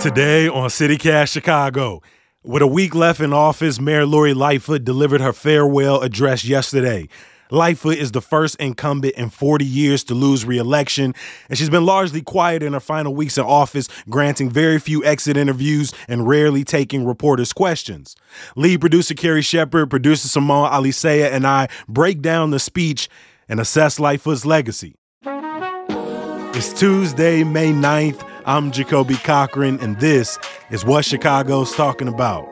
Today on CityCast Chicago, with a week left in office, Mayor Lori Lightfoot delivered her farewell address yesterday. Lightfoot is the first incumbent in 40 years to lose re-election, and she's been largely quiet in her final weeks in office, granting very few exit interviews and rarely taking reporters' questions. Lead producer Carrie Shepard, producer Simone Alicea, and I break down the speech and assess Lightfoot's legacy. It's Tuesday, May 9th. I'm Jacoby Cochran, and this is What Chicago's Talking About.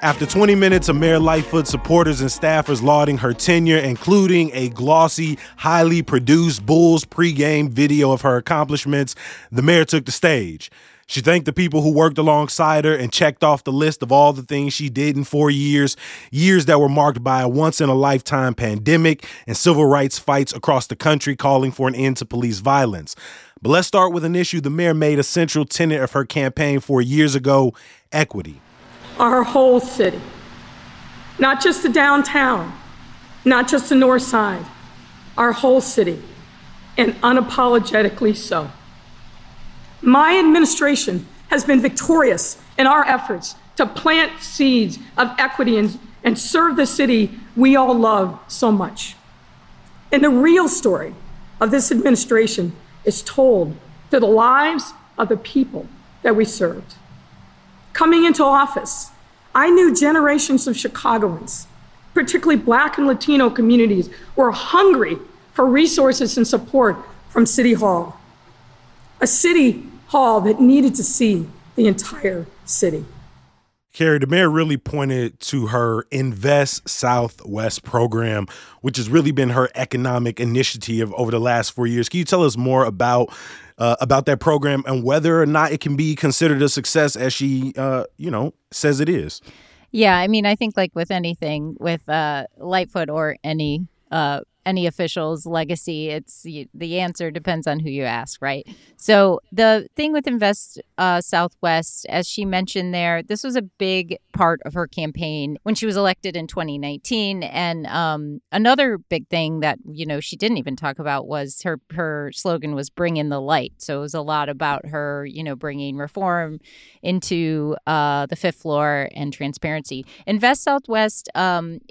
After 20 minutes of Mayor Lightfoot supporters and staffers lauding her tenure, including a glossy, highly produced Bulls pregame video of her accomplishments, the mayor took the stage. She thanked the people who worked alongside her and checked off the list of all the things she did in 4 years, years that were marked by a once-in-a-lifetime pandemic and civil rights fights across the country calling for an end to police violence. But let's start with an issue the mayor made a central tenet of her campaign 4 years ago, equity. Our whole city, not just the downtown, not just the north side, our whole city, and unapologetically so. My administration has been victorious in our efforts to plant seeds of equity and serve the city we all love so much. And the real story of this administration is told through the lives of the people that we served. Coming into office, I knew generations of Chicagoans, particularly Black and Latino communities, were hungry for resources and support from City Hall, a City Hall that needed to see the entire city. Carrie, the mayor really pointed to her Invest Southwest program, which has really been her economic initiative over the last 4 years. Can you tell us more about that program and whether or not it can be considered a success as she, says it is? Yeah, I mean, I think like with anything, with Lightfoot or any official's legacy, the answer depends on who you ask, right? So the thing with Invest Southwest, as she mentioned there, this was a big part of her campaign when she was elected in 2019. And another big thing that, she didn't even talk about was her slogan was "Bring in the light." So it was a lot about her, bringing reform into the fifth floor and transparency. Invest Southwest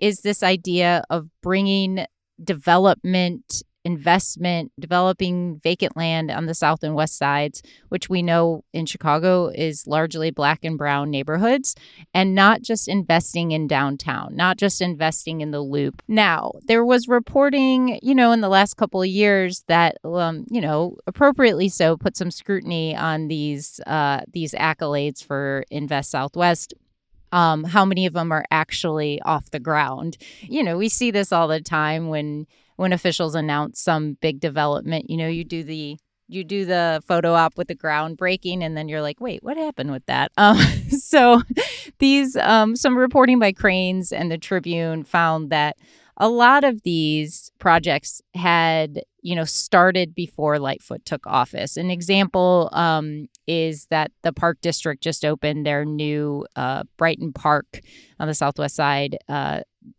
is this idea of bringing development, investment, developing vacant land on the south and west sides, which we know in Chicago is largely Black and brown neighborhoods, and not just investing in downtown, not just investing in the loop. Now, there was reporting, in the last couple of years that, appropriately so, put some scrutiny on these accolades for Invest Southwest. How many of them are actually off the ground? We see this all the time when officials announce some big development. You do the photo op with the groundbreaking, and then you're like, wait, what happened with that? So these some reporting by Cranes and the Tribune found that a lot of these projects had, started before Lightfoot took office. An example is that the Park District just opened their new Brighton Park on the southwest side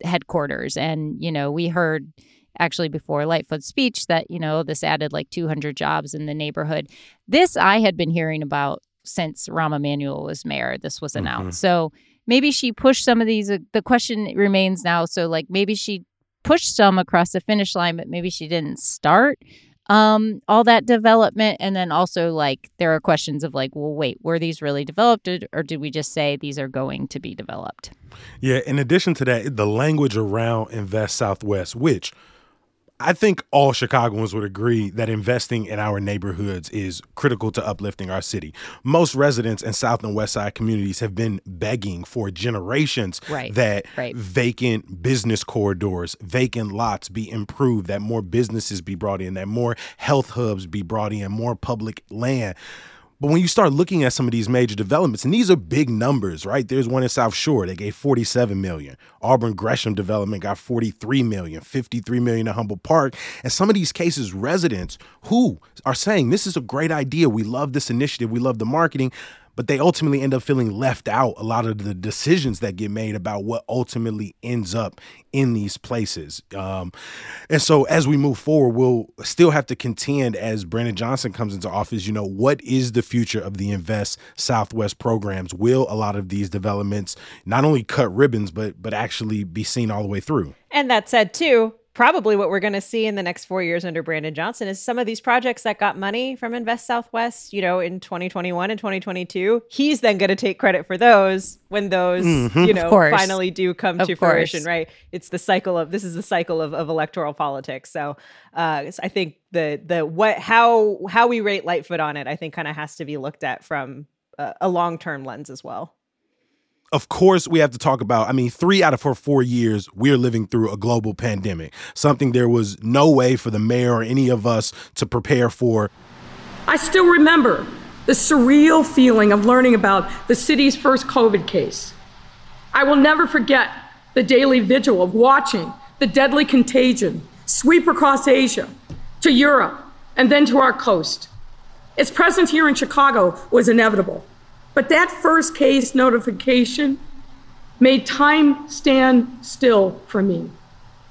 headquarters. And, we heard actually before Lightfoot's speech that, this added like 200 jobs in the neighborhood. This I had been hearing about since Rahm Emanuel was mayor. This was announced. Mm-hmm. So maybe she pushed some of these. The question remains now. So maybe she pushed some across the finish line, but maybe she didn't start all that development. And then also there are questions of were these really developed, or did we just say these are going to be developed? Yeah. In addition to that, the language around Invest Southwest, which I think all Chicagoans would agree that investing in our neighborhoods is critical to uplifting our city. Most residents in South and West Side communities have been begging for generations that vacant business corridors, vacant lots be improved, that more businesses be brought in, that more health hubs be brought in, more public land. But when you start looking at some of these major developments, and these are big numbers, right? There's one in South Shore. They gave $47 million. Auburn-Gresham Development got $43 million, $53 million in Humble Park. And some of these cases, residents who are saying, this is a great idea. We love this initiative. We love the marketing. but they ultimately end up feeling left out a lot of the decisions that get made about what ultimately ends up in these places. And so as we move forward, we'll still have to contend as Brandon Johnson comes into office, you know, what is the future of the Invest Southwest programs? Will a lot of these developments not only cut ribbons, but actually be seen all the way through? And that said, too, probably what we're going to see in the next 4 years under Brandon Johnson is some of these projects that got money from Invest Southwest, you know, in 2021 and 2022, he's then going to take credit for those when those, you know, finally do come to fruition, right? It's the cycle of, this is the cycle of electoral politics. So I think the what, how we rate Lightfoot on it, I think kind of has to be looked at from a long-term lens as well. Of course, we have to talk about, I mean, 3 out of her 4 years, we're living through a global pandemic, something there was no way for the mayor or any of us to prepare for. I still remember the surreal feeling of learning about the city's first COVID case. I will never forget the daily vigil of watching the deadly contagion sweep across Asia to Europe and then to our coast. Its presence here in Chicago was inevitable. But that first case notification made time stand still for me,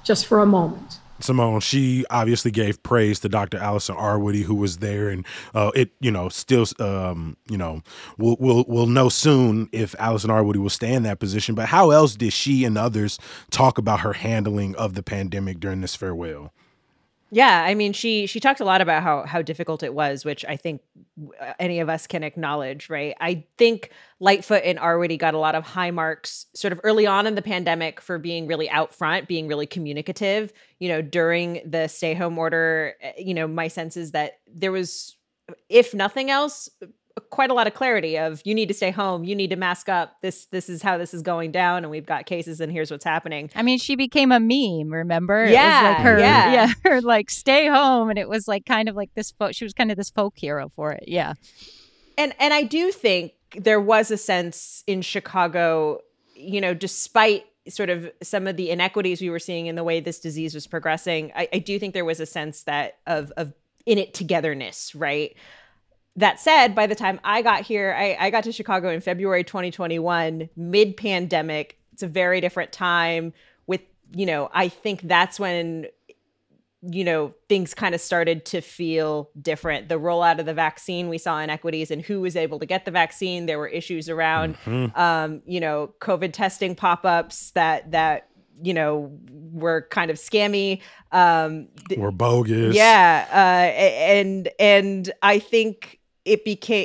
just for a moment. Simone, she obviously gave praise to Dr. Allison Arwady, who was there, and it, you know, still, you know, we'll know soon if Allison Arwady will stay in that position. But how else did she and others talk about her handling of the pandemic during this farewell? Yeah, I mean, she talked a lot about how difficult it was, which I think any of us can acknowledge, right? I think Lightfoot and Arwady got a lot of high marks sort of early on in the pandemic for being really out front, being really communicative. You know, during the stay-home order, you know, my sense is that there was, if nothing else, quite a lot of clarity of you need to stay home, you need to mask up, this is how this is going down, and we've got cases and here's what's happening. I mean, she became a meme, remember? Yeah. It was like her, her like stay home, and it was like kind of like this she was kind of this folk hero for it. Yeah. And I do think there was a sense in Chicago, you know, despite sort of some of the inequities we were seeing in the way this disease was progressing, I do think there was a sense that of in it togetherness, right? That said, by the time I got here, I got to Chicago in February 2021, mid-pandemic. It's a very different time with, you know, I think that's when, you know, things kind of started to feel different. The rollout of the vaccine, we saw inequities in who was able to get the vaccine. There were issues around, you know, COVID testing pop-ups that you know, were kind of scammy. Were bogus. Yeah. And I think it became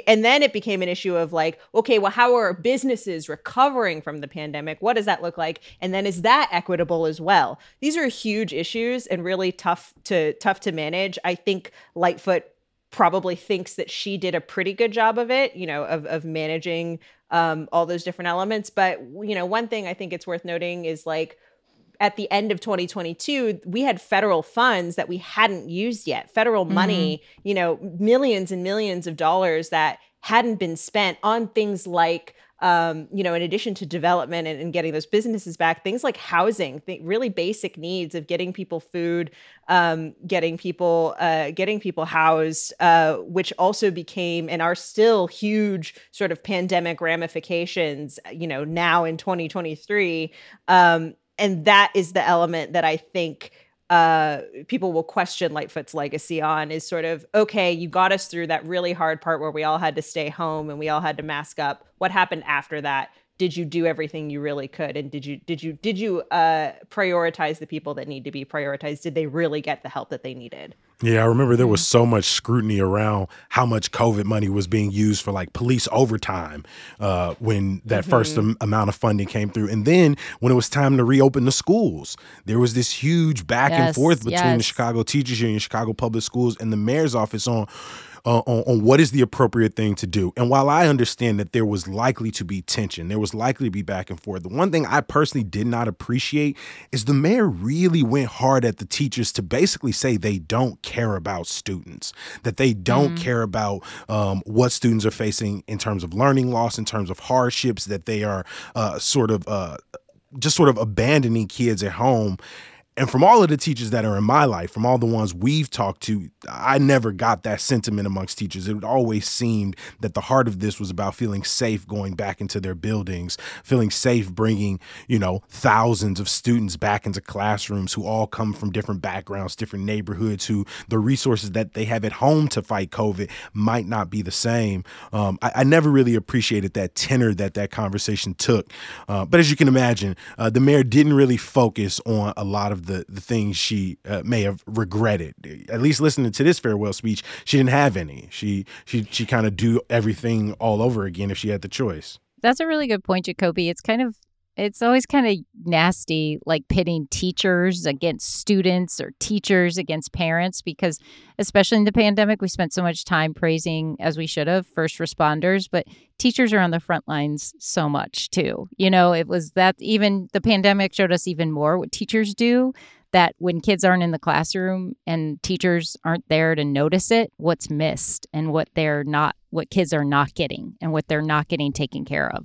an issue of like, okay, well, how are businesses recovering from the pandemic? What does that look like? And then is that equitable as well? These are huge issues and really tough to manage. I think Lightfoot probably thinks that she did a pretty good job of it, you know, of managing all those different elements. But, you know, one thing I think it's worth noting is like, at the end of 2022, we had federal funds that we hadn't used yet, federal money, you know, millions and millions of dollars that hadn't been spent on things like, you know, in addition to development and getting those businesses back, things like housing, really basic needs of getting people food, getting people housed, which also became and are still huge sort of pandemic ramifications, you know, now in 2023. And that is the element that I think people will question Lightfoot's legacy on is sort of, okay, you got us through that really hard part where we all had to stay home and we all had to mask up. What happened after that? Did you do everything you really could? And did you prioritize the people that need to be prioritized? Did they really get the help that they needed? Yeah, I remember there was so much scrutiny around how much COVID money was being used for like police overtime when that first amount of funding came through. And then when it was time to reopen the schools, there was this huge back and forth between the Chicago Teachers Union, Chicago Public Schools, and the mayor's office on what is the appropriate thing to do. And while I understand that there was likely to be tension, there was likely to be back and forth, the one thing I personally did not appreciate is the mayor really went hard at the teachers to basically say they don't care about students, that they don't care about what students are facing in terms of learning loss, in terms of hardships, that they are just sort of abandoning kids at home. And from all of the teachers that are in my life, from all the ones we've talked to, I never got that sentiment amongst teachers. It always seemed that the heart of this was about feeling safe going back into their buildings, feeling safe bringing, you know, thousands of students back into classrooms who all come from different backgrounds, different neighborhoods, who the resources that they have at home to fight COVID might not be the same. I never really appreciated that tenor that conversation took. But as you can imagine, the mayor didn't really focus on a lot of the things she may have regretted. At least listening to this farewell speech, she didn't have any. She kind of do everything all over again if she had the choice. That's a really good point, Jacoby. It's always kind of nasty, like pitting teachers against students or teachers against parents, because especially in the pandemic, we spent so much time praising, as we should have, first responders. But teachers are on the front lines so much, too. You know, it was that even the pandemic showed us even more what teachers do, that when kids aren't in the classroom and teachers aren't there to notice it, what's missed and what kids are not getting and what they're not getting taken care of.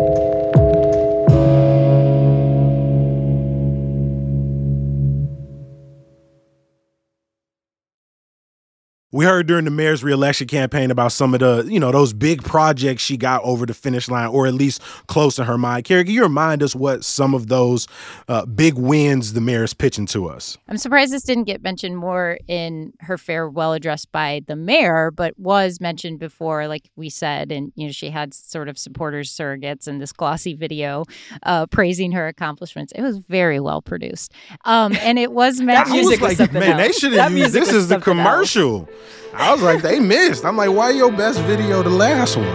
We heard during the mayor's reelection campaign about some of the, you know, those big projects she got over the finish line, or at least close in her mind. Carrie, can you remind us what some of those big wins the mayor's pitching to us? I'm surprised this didn't get mentioned more in her farewell address by the mayor, but was mentioned before, like we said, and, you know, she had sort of supporters, surrogates, and this glossy video praising her accomplishments. It was very well produced. And it was mentioned. They should have used this as the commercial. Else. I was like, they missed. I'm like, why your best video the last one?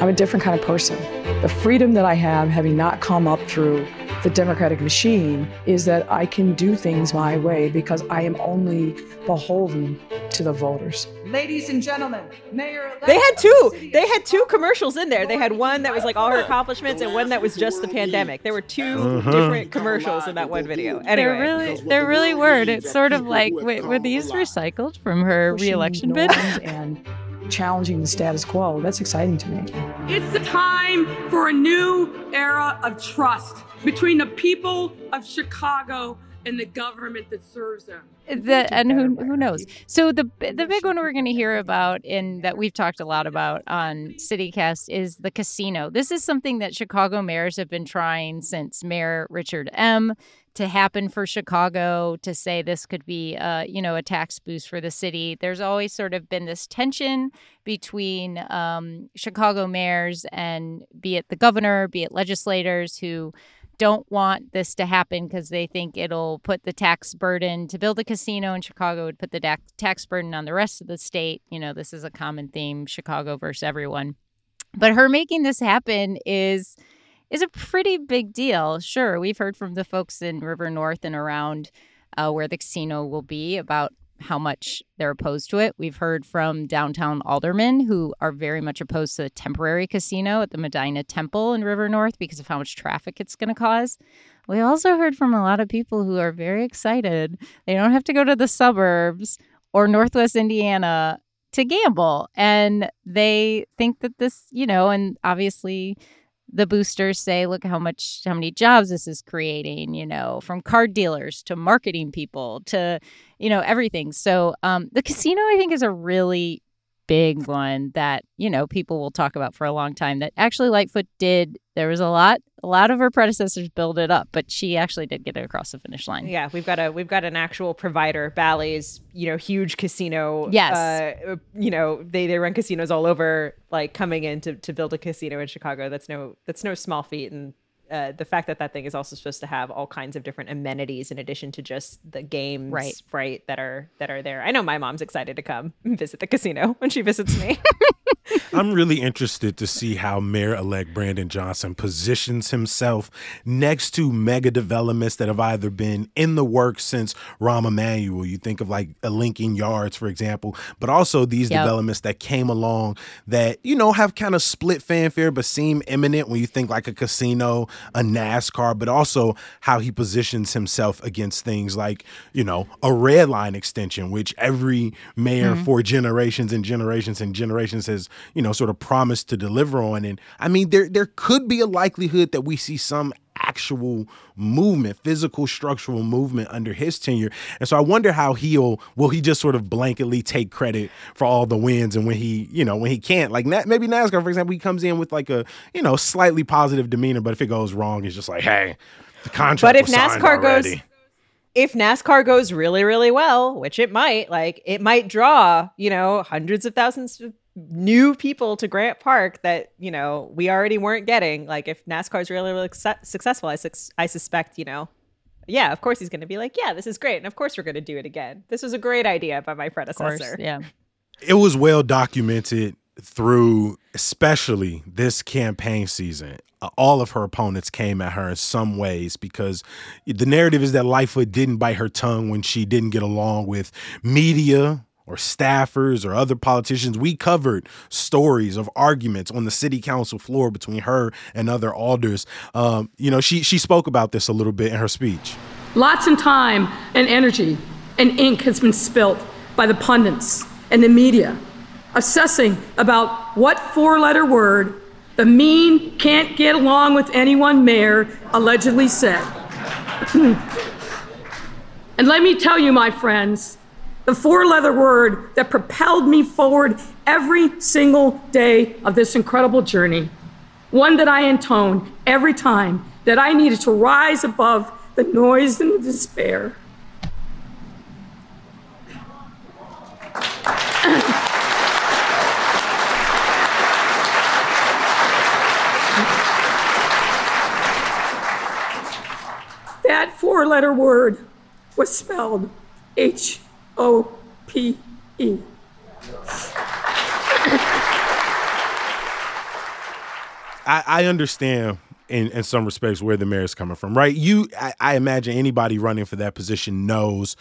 I'm a different kind of person. The freedom that I have, having not come up through the democratic machine, is that I can do things my way because I am only beholden to the voters. Ladies and gentlemen, Mayor-elect. They had two commercials in there. They had one that was like all her accomplishments and one that was just the pandemic. There were two different commercials in that one video. Anyway. There really were. It's sort of like, wait, were these recycled from her reelection bid? And challenging the status quo. That's exciting to me. It's the time for a new era of trust between the people of Chicago and the government that serves them. And who knows? So the big one we're going to hear about, and that we've talked a lot about on CityCast, is the casino. This is something that Chicago mayors have been trying since Mayor Richard M. to happen for Chicago, to say this could be, a tax boost for the city. There's always sort of been this tension between Chicago mayors and be it the governor, be it legislators who don't want this to happen because they think it'll put the tax burden to build a casino in Chicago would put the tax burden on the rest of the state. You know, this is a common theme, Chicago versus everyone. But her making this happen is a pretty big deal. Sure, we've heard from the folks in River North and around where the casino will be about how much they're opposed to it. We've heard from downtown aldermen who are very much opposed to the temporary casino at the Medina Temple in River North because of how much traffic it's going to cause. We also heard from a lot of people who are very excited. They don't have to go to the suburbs or Northwest Indiana to gamble. And they think that this, you know, and obviously the boosters say, look how many jobs this is creating, you know, from card dealers to marketing people to, you know, everything. So the casino, I think, is a really big one that, you know, people will talk about for a long time that actually Lightfoot did. There was a lot of her predecessors build it up, but she actually did get it across the finish line. Yeah, we've got an actual provider, Bally's, you know, huge casino. Yes. You know, they run casinos all over, like coming in to build a casino in Chicago. That's no small feat. And the fact that thing is also supposed to have all kinds of different amenities in addition to just the games, right that are there. I know my mom's excited to come visit the casino when she visits me. I'm really interested to see how Mayor-elect Brandon Johnson positions himself next to mega developments that have either been in the works since Rahm Emanuel. You think of like Lincoln Yards, for example, but also these developments that came along that, you know, have kind of split fanfare but seem imminent when you think like a casino, a NASCAR, but also how he positions himself against things like, you know, a red line extension, which every mayor for generations and generations and generations has, you know, sort of promised to deliver on. And I mean, there could be a likelihood that we see some actual movement, physical structural movement under his tenure. And so I wonder how will he just sort of blanketly take credit for all the wins, and when he can't, like maybe NASCAR, for example, he comes in with like a, slightly positive demeanor, but if it goes wrong, it's just like, hey, the contract was signed already. If NASCAR goes really, really well, which it might, draw, hundreds of thousands of new people to Grant Park that, we already weren't getting. Like, if NASCAR is really, really successful, I suspect, yeah, of course he's going to be like, yeah, this is great. And of course we're going to do it again. This was a great idea by my predecessor. Of course, yeah. It was well documented through especially this campaign season. All of her opponents came at her in some ways, because the narrative is that Lightfoot didn't bite her tongue when she didn't get along with media or staffers or other politicians. We covered stories of arguments on the city council floor between her and other alders. She spoke about this a little bit in her speech. Lots of time and energy and ink has been spilt by the pundits and the media assessing about what four-letter word the mean can't get along with anyone mayor allegedly said. And let me tell you, my friends, the four-letter word that propelled me forward every single day of this incredible journey, one that I intoned every time that I needed to rise above the noise and the despair. That four-letter word was spelled HOPE. I understand in some respects where the mayor is coming from, right? I imagine anybody running for that position knows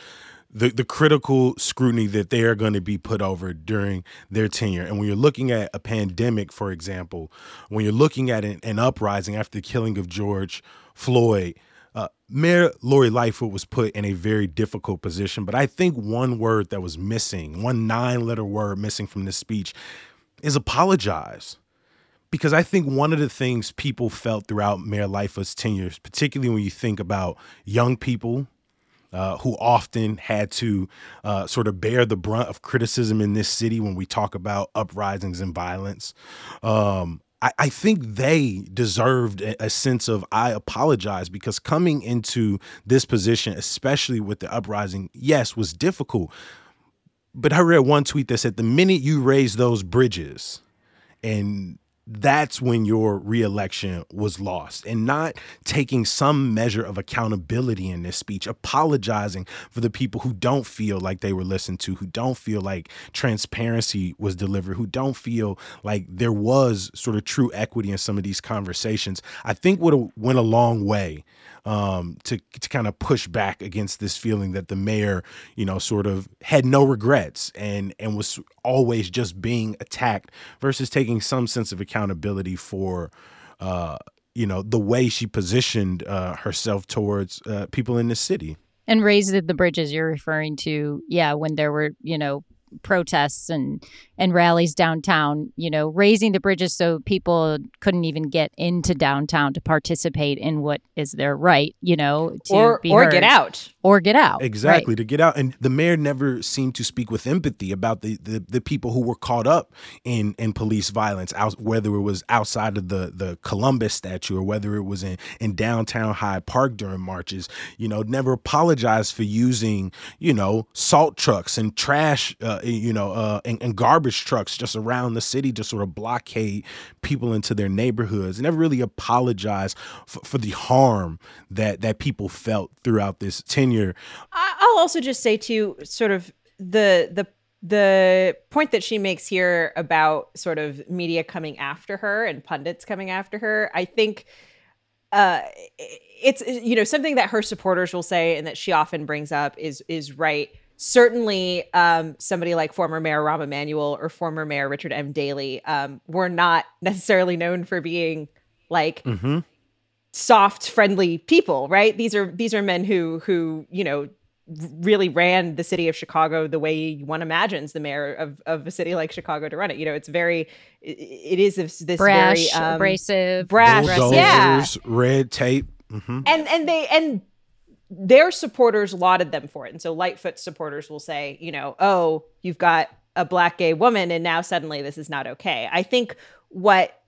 the critical scrutiny that they are going to be put over during their tenure. And when you're looking at a pandemic, for example, when you're looking at an uprising after the killing of George Floyd, Mayor Lori Lightfoot was put in a very difficult position. But I think one word that was missing, one 9-letter word missing from this speech, is apologize. Because I think one of the things people felt throughout Mayor Lightfoot's tenure, particularly when you think about young people, who often had to sort of bear the brunt of criticism in this city when we talk about uprisings and violence. I think they deserved a sense of, I apologize, because coming into this position, especially with the uprising, yes, was difficult. But I read one tweet that said, the minute you raise those bridges, and that's when your reelection was lost. And not taking some measure of accountability in this speech, apologizing for the people who don't feel like they were listened to, who don't feel like transparency was delivered, who don't feel like there was sort of true equity in some of these conversations, I think would went a long way to kind of push back against this feeling that the mayor, sort of had no regrets and was always just being attacked, versus taking some sense of accountability for, the way she positioned herself towards people in this city. And raised the bridges you're referring to, yeah, when there were, protests and rallies downtown, raising the bridges so people couldn't even get into downtown to participate in what is their right, to be heard. Or get out. Exactly, right. To get out. And the mayor never seemed to speak with empathy about the people who were caught up in police violence, whether it was outside of the Columbus statue or whether it was in downtown Hyde Park during marches, never apologized for using, salt trucks and trash, and garbage trucks just around the city to sort of blockade people into their neighborhoods. Never really apologized for the harm that people felt throughout this tenure. I'll also just say too, sort of the point that she makes here about sort of media coming after her and pundits coming after her, I think it's, something that her supporters will say and that she often brings up is right. Certainly, somebody like former Mayor Rahm Emanuel or former Mayor Richard M. Daley were not necessarily known for being like soft, friendly people, right? These are men who really ran the city of Chicago the way one imagines the mayor of a city like Chicago to run it. It is this brash, abrasive, bulldozers, red tape. Mm-hmm. And their supporters lauded them for it. And so Lightfoot's supporters will say, you know, oh, you've got a black gay woman and now suddenly this is not okay. I think what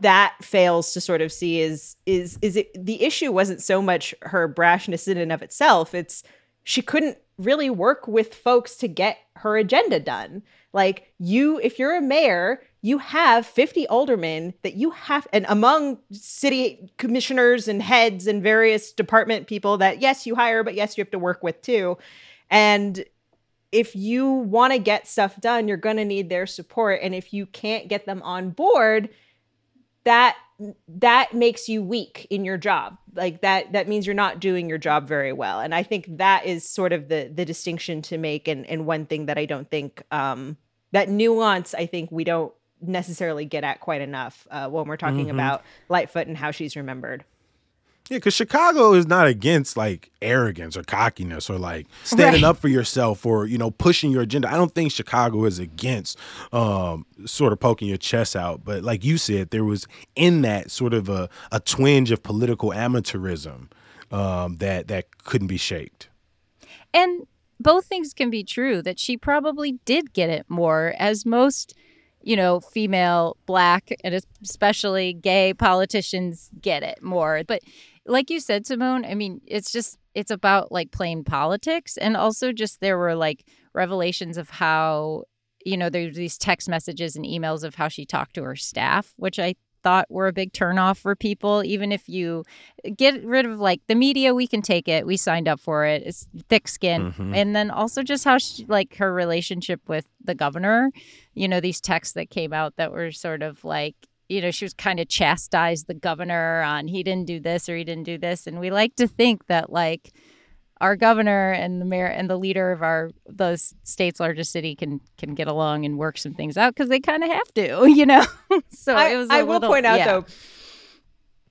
that fails to sort of see is the issue wasn't so much her brashness in and of itself. It's she couldn't really work with folks to get her agenda done. Like if you're a mayor, you have 50 aldermen that you have, and among city commissioners and heads and various department people that yes, you hire, but yes, you have to work with too. And if you want to get stuff done, you're going to need their support. And if you can't get them on board, that makes you weak in your job. Like that means you're not doing your job very well. And I think that is sort of the distinction to make. And one thing that I don't think, that nuance, I think we don't necessarily get at quite enough when we're talking mm-hmm. about Lightfoot and how she's remembered. Yeah, because Chicago is not against like arrogance or cockiness or like standing right up for yourself or, you know, pushing your agenda. I don't think Chicago is against sort of poking your chest out. But like you said, there was in that sort of a twinge of political amateurism that couldn't be shaked. And both things can be true, that she probably did get it more, as most, you know, female, black, and especially gay politicians get it more. But like you said, Simone, I mean, it's about like plain politics. And also just there were like revelations of how, you know, there's these text messages and emails of how she talked to her staff, which I thought were a big turnoff for people. Even if you get rid of like the media, we can take it. We signed up for it. It's thick skin. Mm-hmm. And then also just how she, like her relationship with the governor, you know, these texts that came out that were sort of like, you know, she was kind of chastised the governor on he didn't do this or he didn't do this. And we like to think that like our governor and the mayor and the leader of the state's largest city can get along and work some things out because they kind of have to, you know. So I will point out though,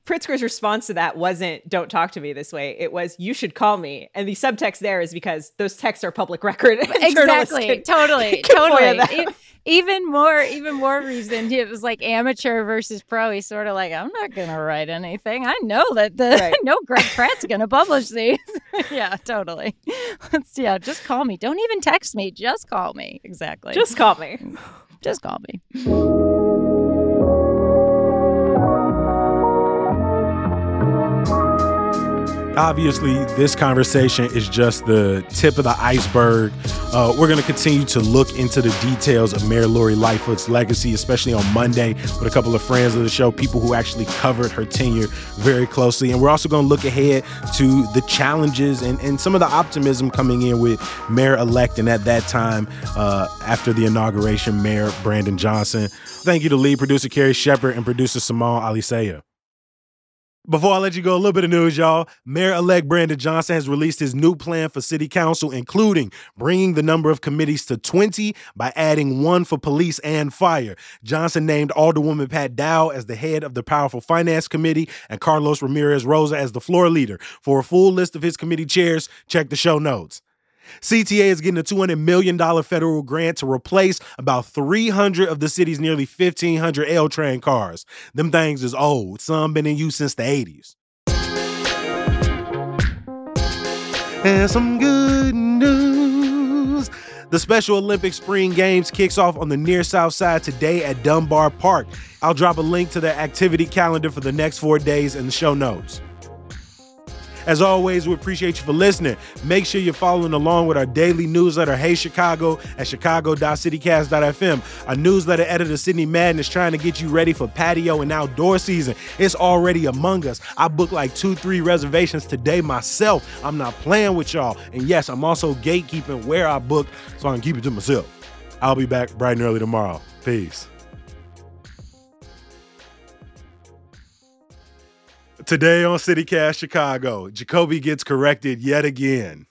Pritzker's response to that wasn't "Don't talk to me this way." It was "You should call me," and the subtext there is because those texts are public record. And exactly, totally. Even more reason. It was like amateur versus pro. He's sort of like, I'm not going to write anything. I know that I know Greg Pratt's going to publish these. Yeah, totally. Just call me. Don't even text me. Just call me. Exactly. Just call me. Just call me. Obviously, this conversation is just the tip of the iceberg. We're going to continue to look into the details of Mayor Lori Lightfoot's legacy, especially on Monday with a couple of friends of the show, people who actually covered her tenure very closely. And we're also going to look ahead to the challenges and some of the optimism coming in with Mayor-elect and at that time, after the inauguration, Mayor Brandon Johnson. Thank you to lead producer Carrie Shepard and producer Simone Alicea. Before I let you go, a little bit of news, y'all. Mayor-elect Brandon Johnson has released his new plan for city council, including bringing the number of committees to 20 by adding one for police and fire. Johnson named Alderwoman Pat Dow as the head of the Powerful Finance Committee and Carlos Ramirez-Rosa as the floor leader. For a full list of his committee chairs, check the show notes. CTA is getting a $200 million federal grant to replace about 300 of the city's nearly 1,500 L-Train cars. Them things is old. Some been in use since the 80s. And some good news. The Special Olympics Spring Games kicks off on the Near South Side today at Dunbar Park. I'll drop a link to the activity calendar for the next 4 days in the show notes. As always, we appreciate you for listening. Make sure you're following along with our daily newsletter, Hey Chicago, at chicago.citycast.fm. Our newsletter editor, Sydney Madden, is trying to get you ready for patio and outdoor season. It's already among us. I booked like 2-3 reservations today myself. I'm not playing with y'all. And yes, I'm also gatekeeping where I booked so I can keep it to myself. I'll be back bright and early tomorrow. Peace. Today on CityCast Chicago, Jacoby gets corrected yet again.